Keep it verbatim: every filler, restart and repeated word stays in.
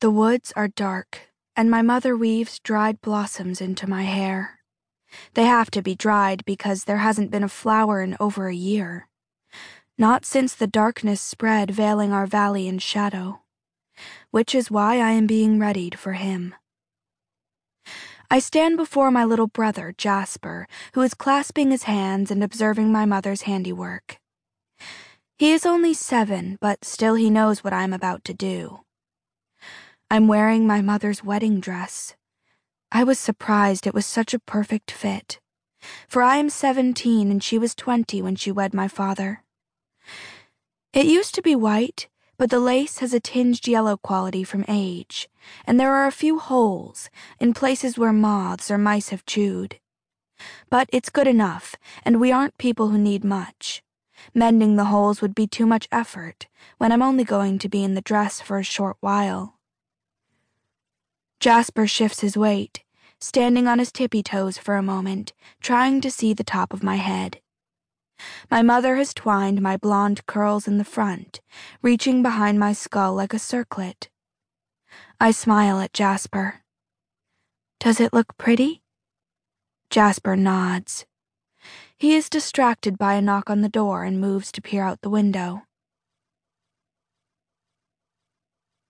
The woods are dark, and my mother weaves dried blossoms into my hair. They have to be dried because there hasn't been a flower in over a year. Not since the darkness spread, veiling our valley in shadow. Which is why I am being readied for him. I stand before my little brother, Jasper, who is clasping his hands and observing my mother's handiwork. He is only seven, but still he knows what I am about to do. I'm wearing my mother's wedding dress. I was surprised it was such a perfect fit, for I am seventeen and she was twenty when she wed my father. It used to be white, but the lace has a tinged yellow quality from age, and there are a few holes in places where moths or mice have chewed. But it's good enough, and we aren't people who need much. Mending the holes would be too much effort when I'm only going to be in the dress for a short while. Jasper shifts his weight, standing on his tippy toes for a moment, trying to see the top of my head. My mother has twined my blonde curls in the front, reaching behind my skull like a circlet. I smile at Jasper. Does it look pretty? Jasper nods. He is distracted by a knock on the door and moves to peer out the window.